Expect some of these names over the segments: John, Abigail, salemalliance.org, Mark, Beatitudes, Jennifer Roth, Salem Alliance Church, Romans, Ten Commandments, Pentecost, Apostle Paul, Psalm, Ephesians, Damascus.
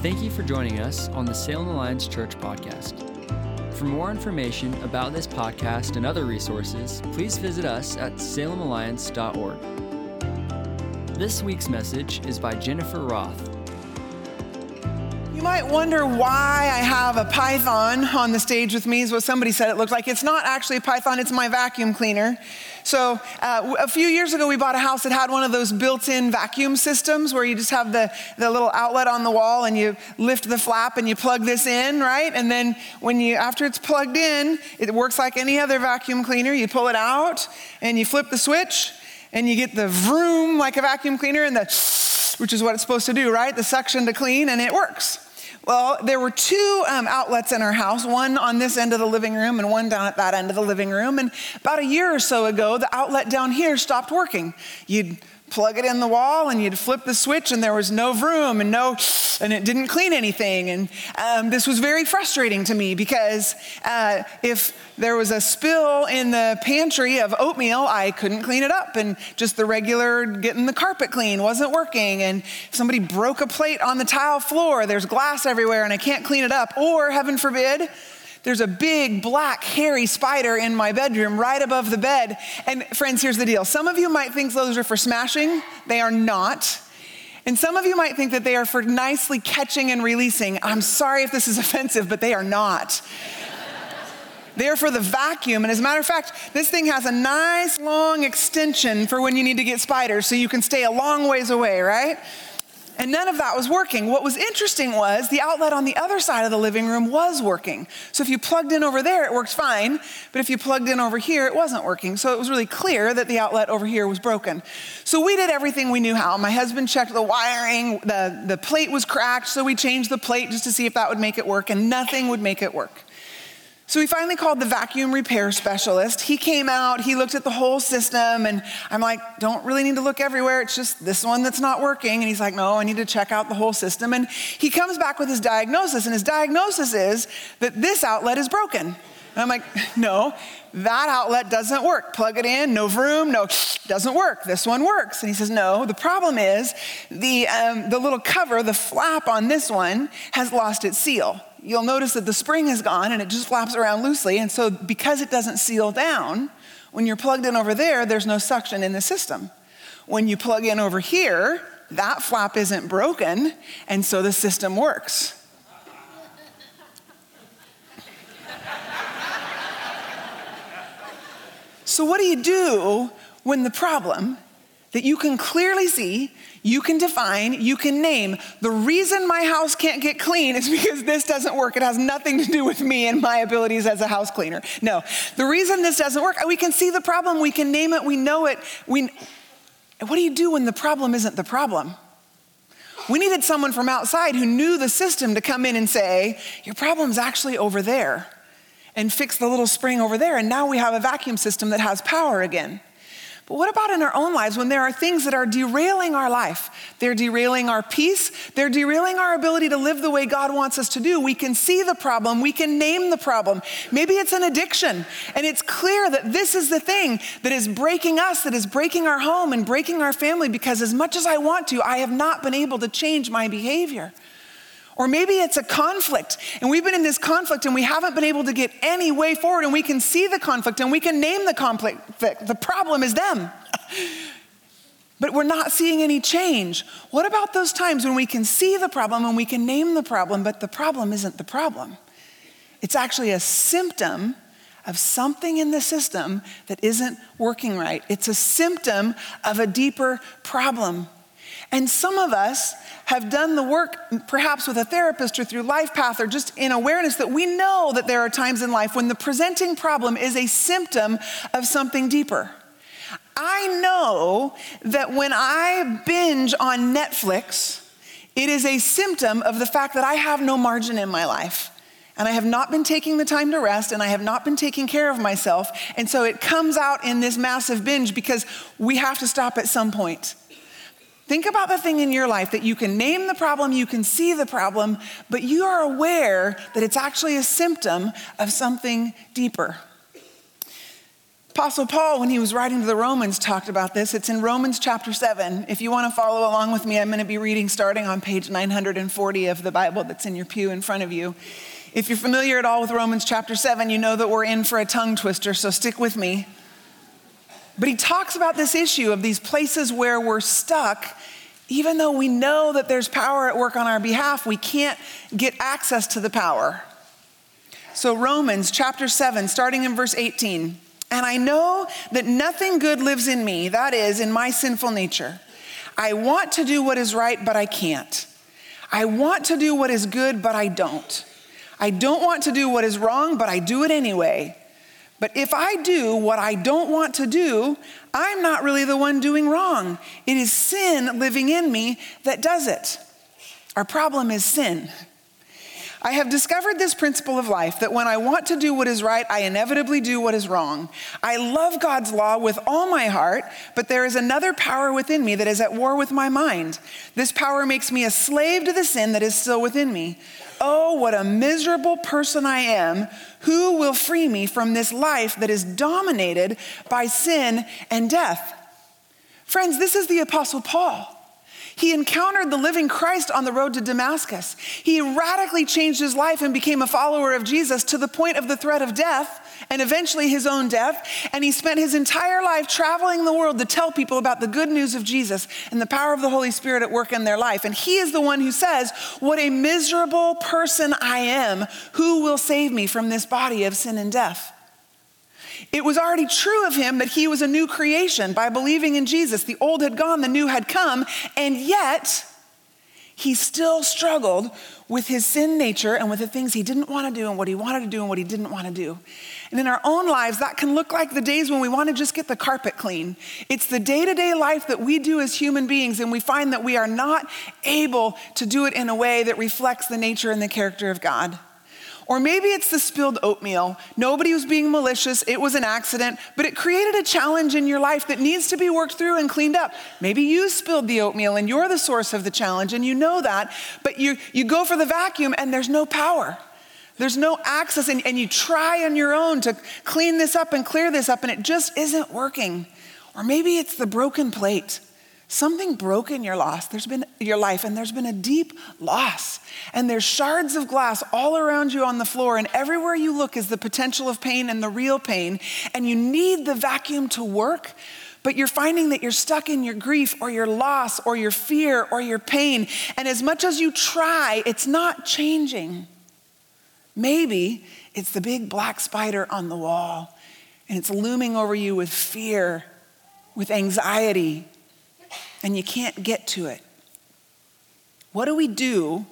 Thank you for joining us on the Salem Alliance Church podcast. For more information about this podcast and other resources, please visit us at salemalliance.org. This week's message is by Jennifer Roth. You might wonder why I have a python on the stage with me, is what somebody said it looked like. It's not actually a python, it's my vacuum cleaner. So a few years ago, we bought a house that had one of those built-in vacuum systems where you just have the little outlet on the wall and you lift the flap and you plug this in, right? And then after it's plugged in, it works like any other vacuum cleaner. You pull it out and you flip the switch and you get the vroom like a vacuum cleaner and which is what it's supposed to do, right? The suction to clean, and it works. Well, there were two outlets in our house, one on this end of the living room and one down at that end of the living room. And about a year or so ago, the outlet down here stopped working. You'd plug it in the wall and you'd flip the switch and there was no vroom and and it didn't clean anything. And this was very frustrating to me because if there was a spill in the pantry of oatmeal, I couldn't clean it up. And just the regular getting the carpet clean wasn't working. And somebody broke a plate on the tile floor. There's glass everywhere and I can't clean it up. Or heaven forbid, there's a big black hairy spider in my bedroom right above the bed. And friends, here's the deal. Some of you might think those are for smashing. They are not. And some of you might think that they are for nicely catching and releasing. I'm sorry if this is offensive, but they are not. They are for the vacuum. And as a matter of fact, this thing has a nice long extension for when you need to get spiders so you can stay a long ways away, right? And none of that was working. What was interesting was the outlet on the other side of the living room was working. So if you plugged in over there, it worked fine. But if you plugged in over here, it wasn't working. So it was really clear that the outlet over here was broken. So we did everything we knew how. My husband checked the wiring. The plate was cracked. So we changed the plate just to see if that would make it work. And nothing would make it work. So we finally called the vacuum repair specialist. He came out, he looked at the whole system, and I'm like, don't really need to look everywhere, it's just this one that's not working. And he's like, no, I need to check out the whole system. And he comes back with his diagnosis, and his diagnosis is that this outlet is broken. And I'm like, no, that outlet doesn't work. Plug it in, no vroom, no, doesn't work. This one works. And he says, no, the problem is the little cover, the flap on this one has lost its seal. You'll notice that the spring is gone and it just flaps around loosely. And so because it doesn't seal down, when you're plugged in over there, there's no suction in the system. When you plug in over here, that flap isn't broken. And so the system works. So what do you do when the problem that you can clearly see, you can define, you can name. The reason my house can't get clean is because this doesn't work. It has nothing to do with me and my abilities as a house cleaner. No, the reason this doesn't work, we can see the problem, we can name it, we know it. What do you do when the problem isn't the problem? We needed someone from outside who knew the system to come in and say, your problem's actually over there, and fix the little spring over there, and now we have a vacuum system that has power again. But what about in our own lives when there are things that are derailing our life? They're derailing our peace. They're derailing our ability to live the way God wants us to do. We can see the problem. We can name the problem. Maybe it's an addiction, and it's clear that this is the thing that is breaking us, that is breaking our home and breaking our family, because as much as I want to, I have not been able to change my behavior. Or maybe it's a conflict, and we've been in this conflict and we haven't been able to get any way forward, and we can see the conflict and we can name the conflict. The problem is them. But we're not seeing any change. What about those times when we can see the problem and we can name the problem, but the problem isn't the problem? It's actually a symptom of something in the system that isn't working right. It's a symptom of a deeper problem. And some of us have done the work, perhaps with a therapist or through LifePath or just in awareness, that we know that there are times in life when the presenting problem is a symptom of something deeper. I know that when I binge on Netflix, it is a symptom of the fact that I have no margin in my life. And I have not been taking the time to rest, and I have not been taking care of myself. And so it comes out in this massive binge because we have to stop at some point. Think about the thing in your life that you can name the problem, you can see the problem, but you are aware that it's actually a symptom of something deeper. Apostle Paul, when he was writing to the Romans, talked about this. It's in Romans chapter 7. If you want to follow along with me, I'm going to be reading starting on page 940 of the Bible that's in your pew in front of you. If you're familiar at all with Romans chapter 7, you know that we're in for a tongue twister, so stick with me. But he talks about this issue of these places where we're stuck. Even though we know that there's power at work on our behalf, we can't get access to the power. So Romans chapter 7, starting in verse 18. And I know that nothing good lives in me, that is, in my sinful nature. I want to do what is right, but I can't. I want to do what is good, but I don't. I don't want to do what is wrong, but I do it anyway. But if I do what I don't want to do, I'm not really the one doing wrong. It is sin living in me that does it. Our problem is sin. I have discovered this principle of life, that when I want to do what is right, I inevitably do what is wrong. I love God's law with all my heart, but there is another power within me that is at war with my mind. This power makes me a slave to the sin that is still within me. Oh, what a miserable person I am. Who will free me from this life that is dominated by sin and death? Friends, this is the Apostle Paul. He encountered the living Christ on the road to Damascus. He radically changed his life and became a follower of Jesus to the point of the threat of death and eventually his own death. And he spent his entire life traveling the world to tell people about the good news of Jesus and the power of the Holy Spirit at work in their life. And he is the one who says, "What a miserable person I am. Who will save me from this body of sin and death?" It was already true of him that he was a new creation by believing in Jesus. The old had gone, the new had come, and yet he still struggled with his sin nature and with the things he didn't want to do and what he wanted to do and what he didn't want to do. And in our own lives, that can look like the days when we want to just get the carpet clean. It's the day-to-day life that we do as human beings, and we find that we are not able to do it in a way that reflects the nature and the character of God. Or maybe it's the spilled oatmeal. Nobody was being malicious, it was an accident, but it created a challenge in your life that needs to be worked through and cleaned up. Maybe you spilled the oatmeal and you're the source of the challenge and you know that, but you go for the vacuum and there's no power. There's no access, and you try on your own to clean this up and clear this up, and it just isn't working. Or maybe it's the broken plate. Something broke in your life, and there's been a deep loss. And there's shards of glass all around you on the floor, and everywhere you look is the potential of pain and the real pain. And you need the vacuum to work, but you're finding that you're stuck in your grief or your loss or your fear or your pain. And as much as you try, it's not changing. Maybe it's the big black spider on the wall, and it's looming over you with fear, with anxiety, and you can't get to it. What do we do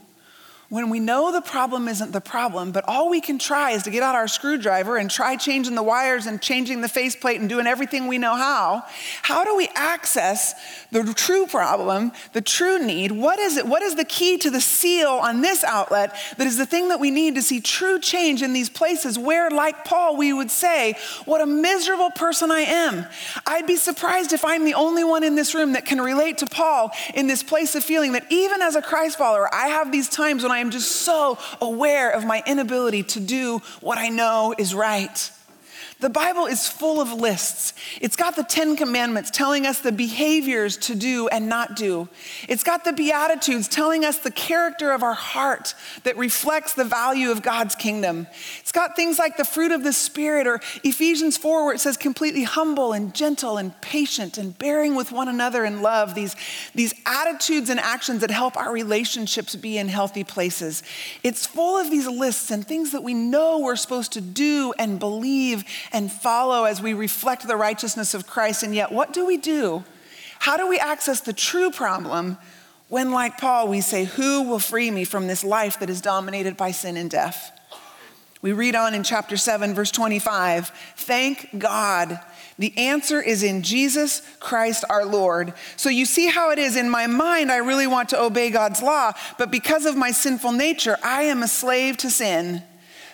when we know the problem isn't the problem, but all we can try is to get out our screwdriver and try changing the wires and changing the faceplate and doing everything we know how? How do we access the true problem, the true need? What is it? What is the key to the seal on this outlet that is the thing that we need to see true change in these places where, like Paul, we would say, what a miserable person I am. I'd be surprised if I'm the only one in this room that can relate to Paul in this place of feeling that even as a Christ follower, I have these times when I am just so aware of my inability to do what I know is right. The Bible is full of lists. It's got the Ten Commandments telling us the behaviors to do and not do. It's got the Beatitudes telling us the character of our heart that reflects the value of God's kingdom. It's got things like the fruit of the Spirit, or Ephesians 4, where it says completely humble and gentle and patient and bearing with one another in love. These attitudes and actions that help our relationships be in healthy places. It's full of these lists and things that we know we're supposed to do and believe and follow as we reflect the righteousness of Christ. And yet, what do we do? How do we access the true problem when, like Paul, we say, who will free me from this life that is dominated by sin and death? We read on in chapter 7, verse 25, thank God, the answer is in Jesus Christ our Lord. So you see how it is. In my mind, I really want to obey God's law, but because of my sinful nature, I am a slave to sin.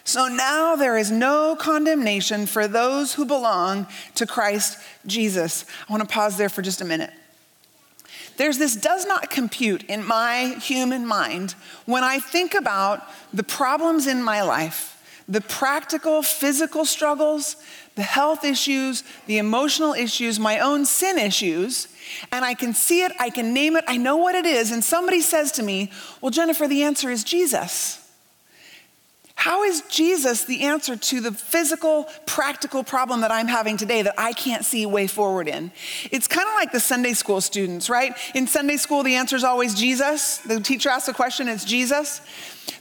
So now there is no condemnation for those who belong to Christ Jesus. I want to pause there for just a minute. This does not compute in my human mind when I think about the problems in my life, the practical, physical struggles, the health issues, the emotional issues, my own sin issues, and I can see it, I can name it, I know what it is, and somebody says to me, well, Jennifer, the answer is Jesus. How is Jesus the answer to the physical, practical problem that I'm having today that I can't see a way forward in? It's kind of like the Sunday school students, right? In Sunday school, the answer is always Jesus. The teacher asks a question, it's Jesus.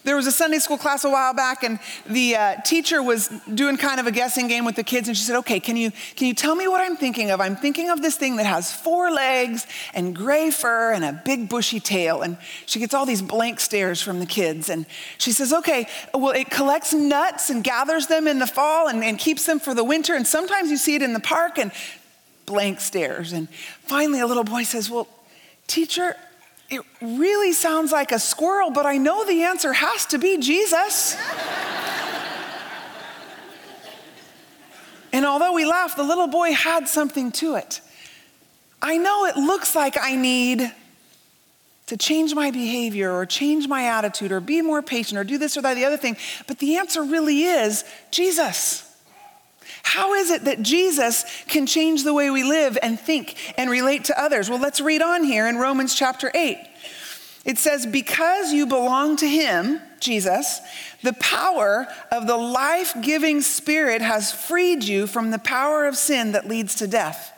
There was a Sunday school class a while back, and the teacher was doing kind of a guessing game with the kids, and she said, okay, can you tell me what I'm thinking of? I'm thinking of this thing that has four legs and gray fur and a big bushy tail. And she gets all these blank stares from the kids, and she says, okay, well, it collects nuts and gathers them in the fall and keeps them for the winter, and sometimes you see it in the park, and blank stares. And finally, a little boy says, well, teacher, it really sounds like a squirrel, but I know the answer has to be Jesus. And although we laughed, the little boy had something to it. I know it looks like I need to change my behavior or change my attitude or be more patient or do this or that or the other thing, but the answer really is Jesus. How is it that Jesus can change the way we live and think and relate to others? Well, let's read on here in Romans chapter 8. It says, because you belong to him, Jesus, the power of the life-giving Spirit has freed you from the power of sin that leads to death.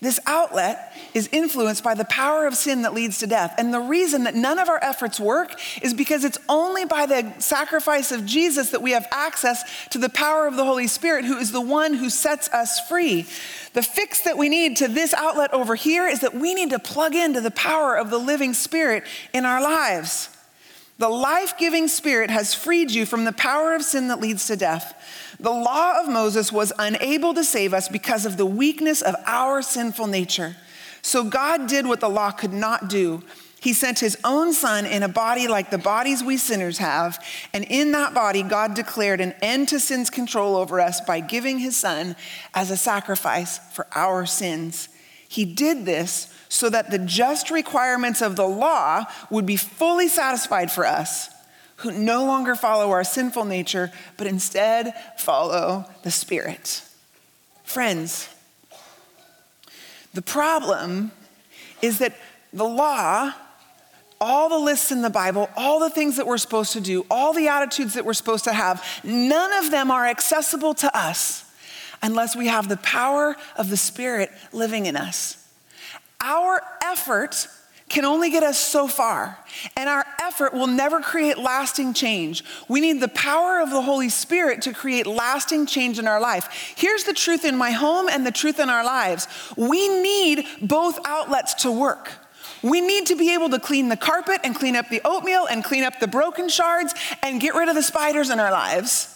This outlet is influenced by the power of sin that leads to death. And the reason that none of our efforts work is because it's only by the sacrifice of Jesus that we have access to the power of the Holy Spirit, who is the one who sets us free. The fix that we need to this outlet over here is that we need to plug into the power of the living Spirit in our lives. The life-giving Spirit has freed you from the power of sin that leads to death. The law of Moses was unable to save us because of the weakness of our sinful nature. So God did what the law could not do. He sent his own son in a body like the bodies we sinners have. And in that body, God declared an end to sin's control over us by giving his son as a sacrifice for our sins. He did this so that the just requirements of the law would be fully satisfied for us, who no longer follow our sinful nature, but instead follow the Spirit. Friends, the problem is that the law, all the lists in the Bible, all the things that we're supposed to do, all the attitudes that we're supposed to have, none of them are accessible to us unless we have the power of the Spirit living in us. Our effort can only get us so far, and our effort will never create lasting change. We need the power of the Holy Spirit to create lasting change in our life. Here's the truth in my home and the truth in our lives. We need both outlets to work. We need to be able to clean the carpet and clean up the oatmeal and clean up the broken shards and get rid of the spiders in our lives.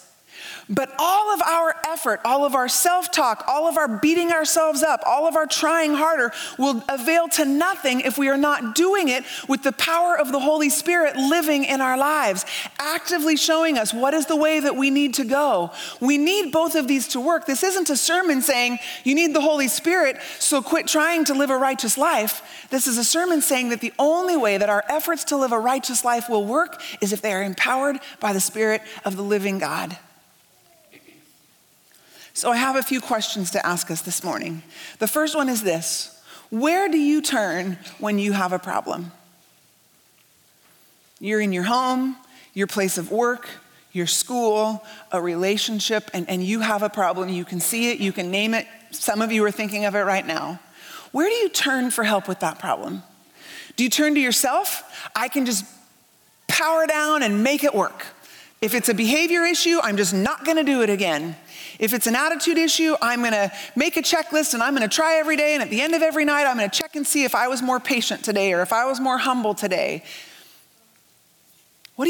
But all of our effort, all of our self-talk, all of our beating ourselves up, all of our trying harder will avail to nothing if we are not doing it with the power of the Holy Spirit living in our lives, actively showing us what is the way that we need to go. We need both of these to work. This isn't a sermon saying you need the Holy Spirit, so quit trying to live a righteous life. This is a sermon saying that the only way that our efforts to live a righteous life will work is if they are empowered by the Spirit of the living God. So I have a few questions to ask us this morning. The first one is this: where do you turn when you have a problem? You're in your home, your place of work, your school, a relationship, and you have a problem. You can see it, you can name it. Some of you are thinking of it right now. Where do you turn for help with that problem? Do you turn to yourself? I can just power down and make it work. If it's a behavior issue, I'm just not gonna do it again. If it's an attitude issue, I'm gonna make a checklist and I'm gonna try every day, and at the end of every night, I'm gonna check and see if I was more patient today or if I was more humble today. Where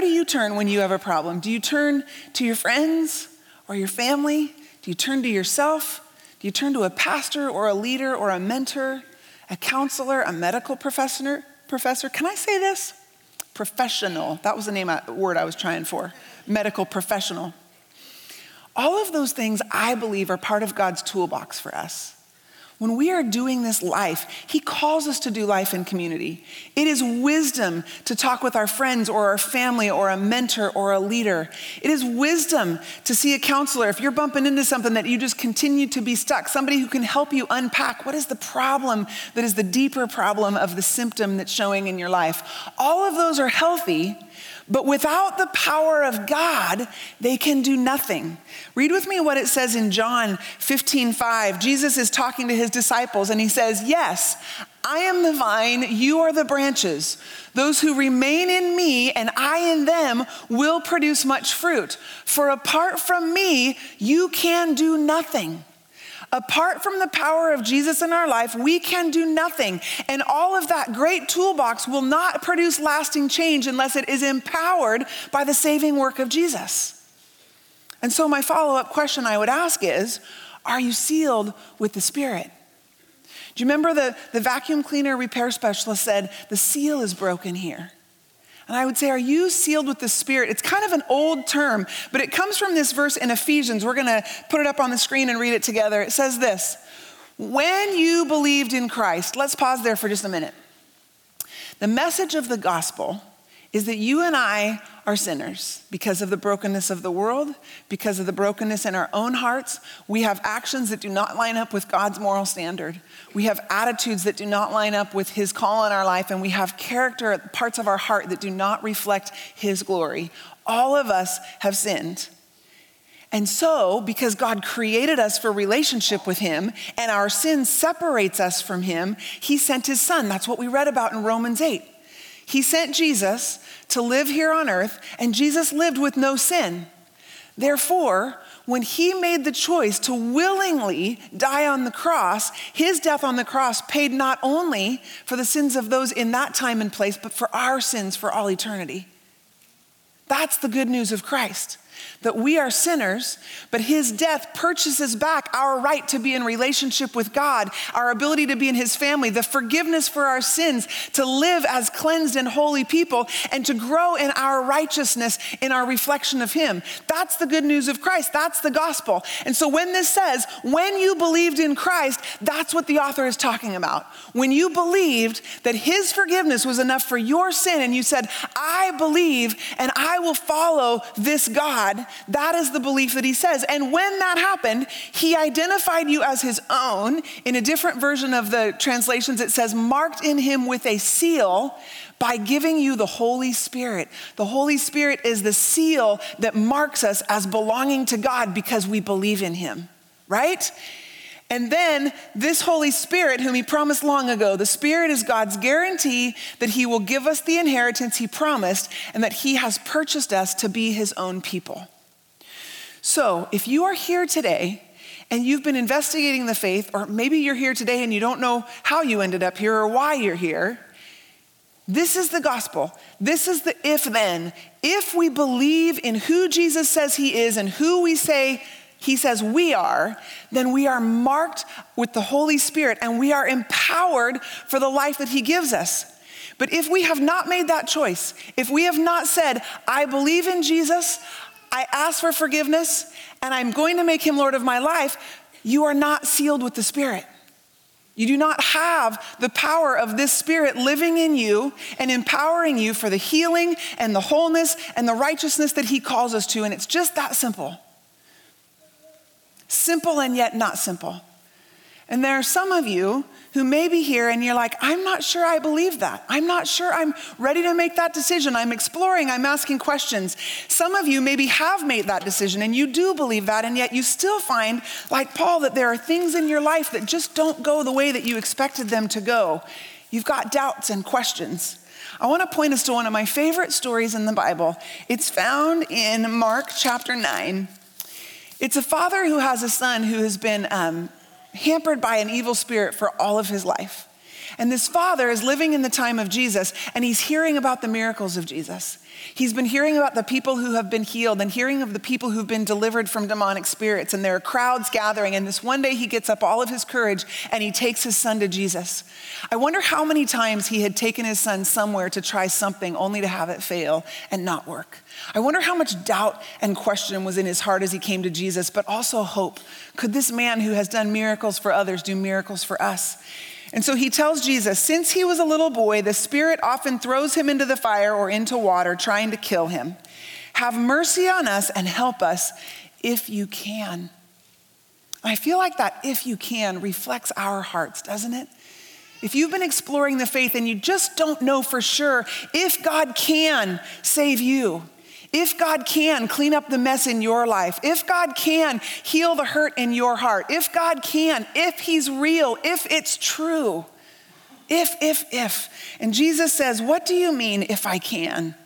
do you turn when you have a problem? Do you turn to your friends or your family? Do you turn to yourself? Do you turn to a pastor or a leader or a mentor, a counselor, a medical professor? Can I say this? Professional, that was the word I was trying for, medical professional. All of those things, I believe, are part of God's toolbox for us. When we are doing this life, he calls us to do life in community. It is wisdom to talk with our friends or our family or a mentor or a leader. It is wisdom to see a counselor. If you're bumping into something that you just continue to be stuck, somebody who can help you unpack what is the problem that is the deeper problem of the symptom that's showing in your life. All of those are healthy, but without the power of God, they can do nothing. Read with me what it says in John 15:5. Jesus is talking to his disciples and he says, "Yes, I am the vine, you are the branches. Those who remain in me and I in them will produce much fruit. For apart from me, you can do nothing." Apart from the power of Jesus in our life, we can do nothing. And all of that great toolbox will not produce lasting change unless it is empowered by the saving work of Jesus. And so my follow-up question I would ask is, are you sealed with the Spirit? Do you remember the vacuum cleaner repair specialist said, the seal is broken here? And I would say, are you sealed with the Spirit? It's kind of an old term, but it comes from this verse in Ephesians. We're gonna put it up on the screen and read it together. It says this, when you believed in Christ, let's pause there for just a minute. The message of the gospel is that you and I are sinners because of the brokenness of the world, because of the brokenness in our own hearts. We have actions that do not line up with God's moral standard. We have attitudes that do not line up with his call in our life, and we have character, parts of our heart that do not reflect his glory. All of us have sinned. And so, because God created us for relationship with him and our sin separates us from him, he sent his son. That's what we read about in Romans 8. He sent Jesus to live here on earth, and Jesus lived with no sin. Therefore, when he made the choice to willingly die on the cross, his death on the cross paid not only for the sins of those in that time and place, but for our sins for all eternity. That's the good news of Christ, that we are sinners, but his death purchases back our right to be in relationship with God, our ability to be in his family, the forgiveness for our sins, to live as cleansed and holy people, and to grow in our righteousness in our reflection of him. That's the good news of Christ. That's the gospel. And so when this says, when you believed in Christ, that's what the author is talking about. When you believed that his forgiveness was enough for your sin, and you said, I believe and I will follow this God, that is the belief that he says. And when that happened, he identified you as his own. In a different version of the translations, it says, marked in him with a seal by giving you the Holy Spirit. The Holy Spirit is the seal that marks us as belonging to God because we believe in him, right? And then this Holy Spirit, whom he promised long ago, the Spirit is God's guarantee that he will give us the inheritance he promised and that he has purchased us to be his own people. So if you are here today and you've been investigating the faith, or maybe you're here today and you don't know how you ended up here or why you're here, this is the gospel. This is the if-then. If we believe in who Jesus says he is and who we say he says we are, then we are marked with the Holy Spirit and we are empowered for the life that he gives us. But if we have not made that choice, if we have not said, I believe in Jesus, I ask for forgiveness, and I'm going to make him Lord of my life, you are not sealed with the Spirit. You do not have the power of this Spirit living in you and empowering you for the healing and the wholeness and the righteousness that he calls us to, and it's just that simple. Simple and yet not simple. And there are some of you who may be here and you're like, I'm not sure I believe that. I'm not sure I'm ready to make that decision. I'm exploring, I'm asking questions. Some of you maybe have made that decision and you do believe that, and yet you still find, like Paul, that there are things in your life that just don't go the way that you expected them to go. You've got doubts and questions. I want to point us to one of my favorite stories in the Bible. It's found in Mark chapter 9. It's a father who has a son who has been hampered by an evil spirit for all of his life. And this father is living in the time of Jesus, and he's hearing about the miracles of Jesus. He's been hearing about the people who have been healed and hearing of the people who've been delivered from demonic spirits. And there are crowds gathering. And this one day he gets up all of his courage and he takes his son to Jesus. I wonder how many times he had taken his son somewhere to try something only to have it fail and not work. I wonder how much doubt and question was in his heart as he came to Jesus, but also hope. Could this man who has done miracles for others do miracles for us? And so he tells Jesus, since he was a little boy, the Spirit often throws him into the fire or into water, trying to kill him. Have mercy on us and help us if you can. I feel like that "if you can" reflects our hearts, doesn't it? If you've been exploring the faith and you just don't know for sure if God can save you, if God can clean up the mess in your life, if God can heal the hurt in your heart, if God can, if he's real, if it's true, if. And Jesus says, what do you mean if I can?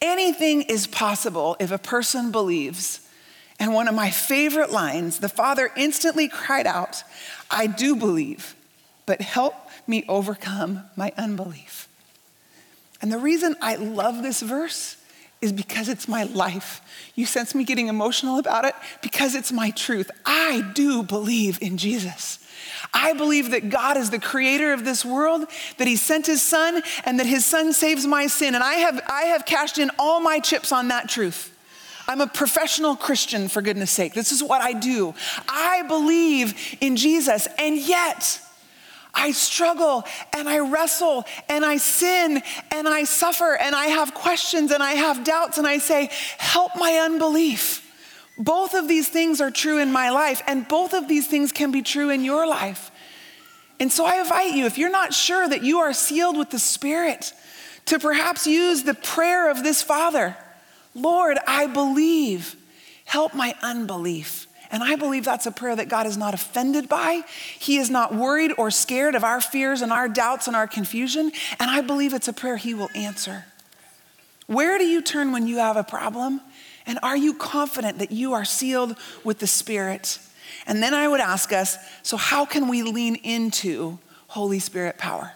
Anything is possible if a person believes. And one of my favorite lines, the father instantly cried out, I do believe, but help me overcome my unbelief. And the reason I love this verse is because it's my life. You sense me getting emotional about it? Because it's my truth. I do believe in Jesus. I believe that God is the creator of this world, that he sent his son, and that his son saves my sin. And I have cashed in all my chips on that truth. I'm a professional Christian, for goodness sake. This is what I do. I believe in Jesus, and yet I struggle and I wrestle and I sin and I suffer and I have questions and I have doubts and I say, help my unbelief. Both of these things are true in my life, and both of these things can be true in your life. And so I invite you, if you're not sure that you are sealed with the Spirit, to perhaps use the prayer of this father. Lord, I believe, help my unbelief. And I believe that's a prayer that God is not offended by. He is not worried or scared of our fears and our doubts and our confusion. And I believe it's a prayer he will answer. Where do you turn when you have a problem? And are you confident that you are sealed with the Spirit? And then I would ask us, so how can we lean into Holy Spirit power?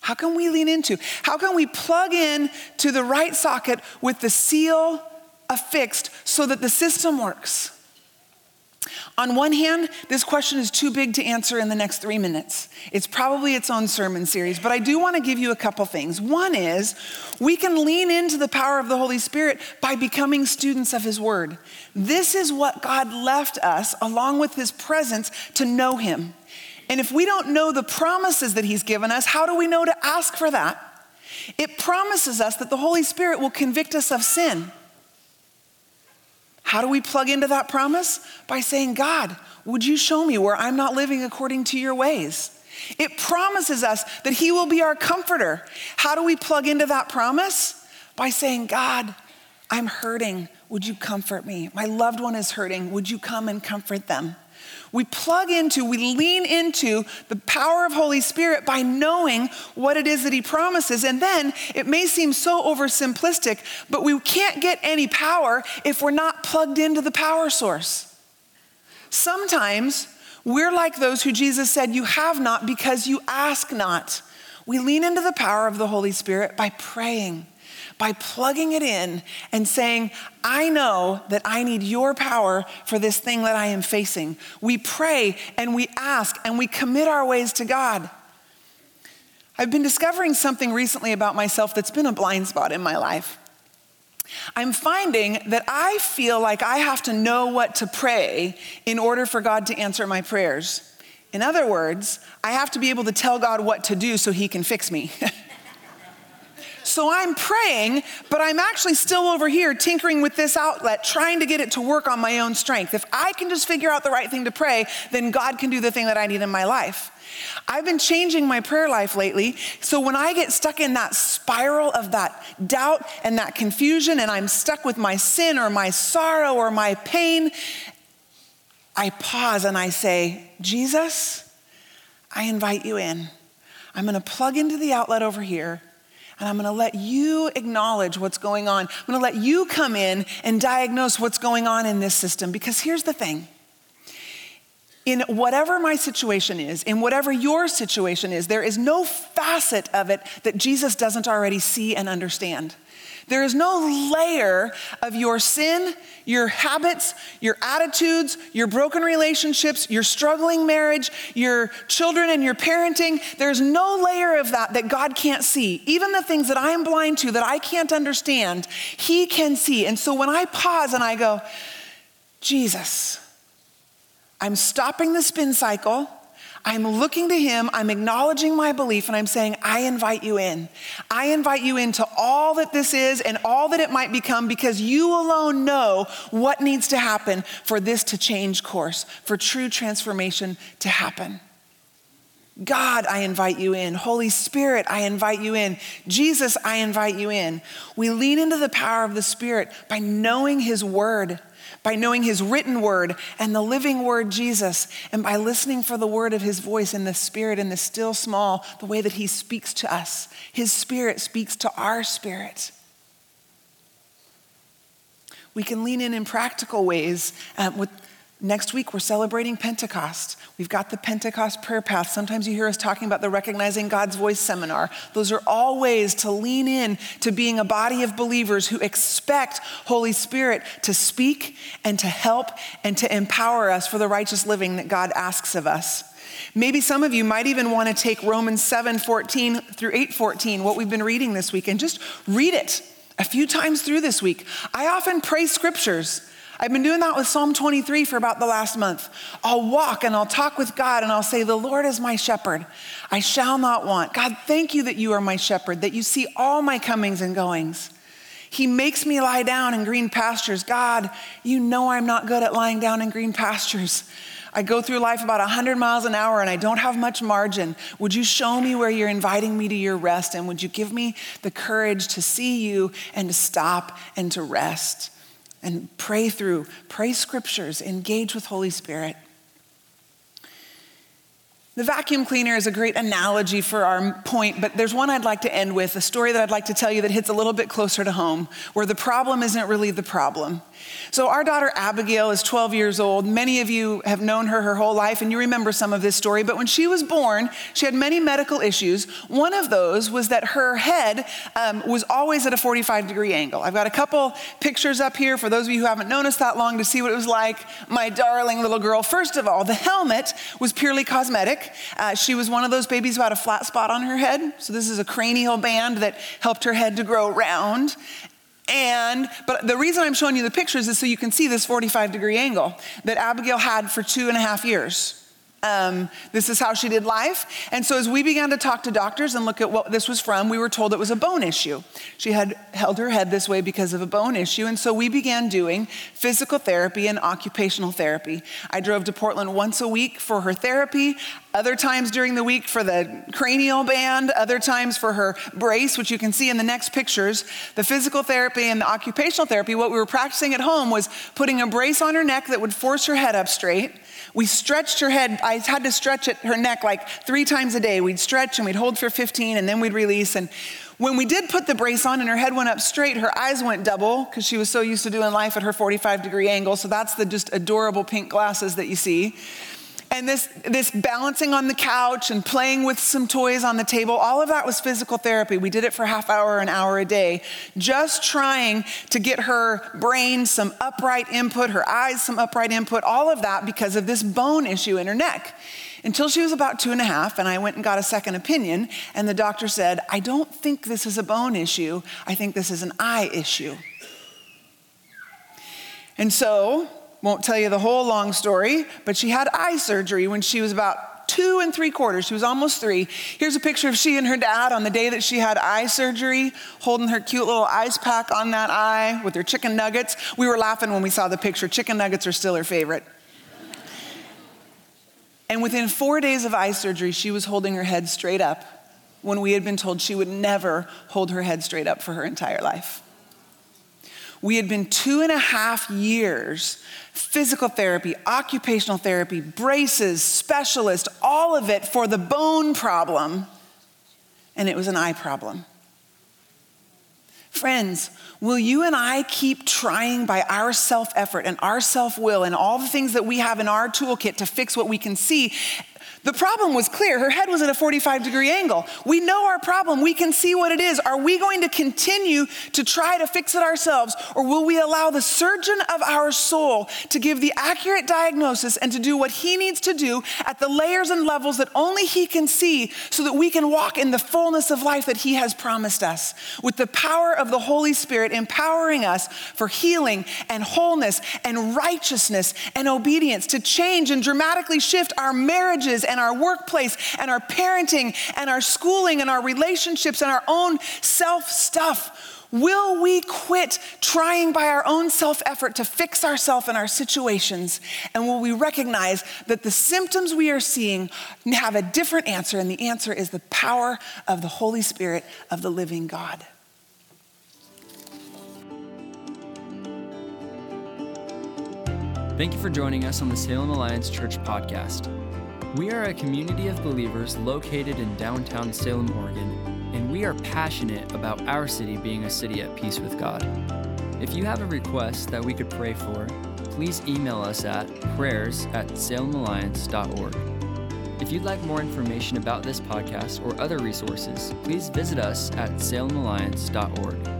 How can we lean into? How can we plug in to the right socket with the seal affixed so that the system works? On one hand, this question is too big to answer in the next 3 minutes. It's probably its own sermon series, but I do want to give you a couple things. One is, we can lean into the power of the Holy Spirit by becoming students of his word. This is what God left us, along with his presence, to know him. And if we don't know the promises that he's given us, how do we know to ask for that? It promises us that the Holy Spirit will convict us of sin. How do we plug into that promise? By saying, God, would you show me where I'm not living according to your ways? It promises us that he will be our comforter. How do we plug into that promise? By saying, God, I'm hurting. Would you comfort me? My loved one is hurting. Would you come and comfort them? We lean into the power of Holy Spirit by knowing what it is that he promises. And then it may seem so oversimplistic, but we can't get any power if we're not plugged into the power source. Sometimes we're like those who Jesus said, you have not because you ask not. We lean into the power of the Holy Spirit by praying, by plugging it in and saying, I know that I need your power for this thing that I am facing. We pray and we ask and we commit our ways to God. I've been discovering something recently about myself that's been a blind spot in my life. I'm finding that I feel like I have to know what to pray in order for God to answer my prayers. In other words, I have to be able to tell God what to do so he can fix me. So I'm praying, but I'm actually still over here tinkering with this outlet, trying to get it to work on my own strength. If I can just figure out the right thing to pray, then God can do the thing that I need in my life. I've been changing my prayer life lately, so when I get stuck in that spiral of that doubt and that confusion, and I'm stuck with my sin or my sorrow or my pain, I pause and I say, Jesus, I invite you in. I'm going to plug into the outlet over here, and I'm going to let you acknowledge what's going on. I'm going to let you come in and diagnose what's going on in this system. Because here's the thing. In whatever my situation is, in whatever your situation is, there is no facet of it that Jesus doesn't already see and understand. There is no layer of your sin, your habits, your attitudes, your broken relationships, your struggling marriage, your children and your parenting. There's no layer of that God can't see. Even the things that I'm blind to, that I can't understand, he can see. And so when I pause and I go, Jesus, I'm stopping the spin cycle, I'm looking to him, I'm acknowledging my belief, and I'm saying, I invite you in. I invite you into all that this is and all that it might become, because you alone know what needs to happen for this to change course, for true transformation to happen. God, I invite you in. Holy Spirit, I invite you in. Jesus, I invite you in. We lean into the power of the Spirit by knowing his word, by knowing his written word and the living word, Jesus, and by listening for the word of his voice in the Spirit, in the still small, the way that he speaks to us. His Spirit speaks to our spirit. We can lean in practical ways. Next week, we're celebrating Pentecost. We've got the Pentecost prayer path. Sometimes you hear us talking about the Recognizing God's Voice seminar. Those are all ways to lean in to being a body of believers who expect Holy Spirit to speak and to help and to empower us for the righteous living that God asks of us. Maybe some of you might even want to take Romans 7:14 through 8:14, what we've been reading this week, and just read it a few times through this week. I often pray scriptures. I've been doing that with Psalm 23 for about the last month. I'll walk and I'll talk with God and I'll say, the Lord is my shepherd. I shall not want. God, thank you that you are my shepherd, that you see all my comings and goings. He makes me lie down in green pastures. God, you know I'm not good at lying down in green pastures. I go through life about 100 miles an hour and I don't have much margin. Would you show me where you're inviting me to your rest? And would you give me the courage to see you and to stop and to rest? And pray scriptures, engage with Holy Spirit. The vacuum cleaner is a great analogy for our point, but there's one I'd like to end with, a story that I'd like to tell you that hits a little bit closer to home, where the problem isn't really the problem. So our daughter Abigail is 12 years old. Many of you have known her whole life, and you remember some of this story, but when she was born, she had many medical issues. One of those was that her head was always at a 45-degree angle. I've got a couple pictures up here for those of you who haven't known us that long to see what it was like. My darling little girl. First of all, the helmet was purely cosmetic. She was one of those babies who had a flat spot on her head. So this is a cranial band that helped her head to grow round. But the reason I'm showing you the pictures is so you can see this 45-degree angle that Abigail had for 2.5 years. This is how she did life. And so as we began to talk to doctors and look at what this was from, we were told it was a bone issue. She had held her head this way because of a bone issue. And so we began doing physical therapy and occupational therapy. I drove to Portland once a week for her therapy, other times during the week for the cranial band, other times for her brace, which you can see in the next pictures. The physical therapy and the occupational therapy, what we were practicing at home was putting a brace on her neck that would force her head up straight. We stretched her head. I had to stretch her neck like 3 times a day. We'd stretch and we'd hold for 15 and then we'd release. And when we did put the brace on and her head went up straight, her eyes went double because she was so used to doing life at her 45-degree angle. So that's the just adorable pink glasses that you see. And this balancing on the couch and playing with some toys on the table, all of that was physical therapy. We did it for a half hour, an hour a day, just trying to get her brain some upright input, her eyes some upright input, all of that because of this bone issue in her neck. Until she was about 2.5, and I went and got a second opinion, and the doctor said, I don't think this is a bone issue. I think this is an eye issue. And so, won't tell you the whole long story, but she had eye surgery when she was about 2 3/4. She was almost 3. Here's a picture of she and her dad on the day that she had eye surgery, holding her cute little ice pack on that eye with her chicken nuggets. We were laughing when we saw the picture. Chicken nuggets are still her favorite. And within 4 days of eye surgery, she was holding her head straight up when we had been told she would never hold her head straight up for her entire life. We had been 2.5 years, physical therapy, occupational therapy, braces, specialist, all of it for the bone problem, and it was an eye problem. Friends, will you and I keep trying by our self-effort and our self-will and all the things that we have in our toolkit to fix what we can see? The problem was clear. Her head was at a 45-degree angle. We know our problem. We can see what it is. Are we going to continue to try to fix it ourselves, or will we allow the surgeon of our soul to give the accurate diagnosis and to do what he needs to do at the layers and levels that only he can see so that we can walk in the fullness of life that he has promised us, with the power of the Holy Spirit empowering us for healing and wholeness and righteousness and obedience, to change and dramatically shift our marriages and our workplace and our parenting and our schooling and our relationships and our own self stuff? Will we quit trying by our own self effort to fix ourselves and our situations? And will we recognize that the symptoms we are seeing have a different answer? And the answer is the power of the Holy Spirit of the living God. Thank you for joining us on the Salem Alliance Church podcast. We are a community of believers located in downtown Salem, Oregon, and we are passionate about our city being a city at peace with God. If you have a request that we could pray for, please email us at prayers@salemalliance.org. If you'd like more information about this podcast or other resources, please visit us at salemalliance.org.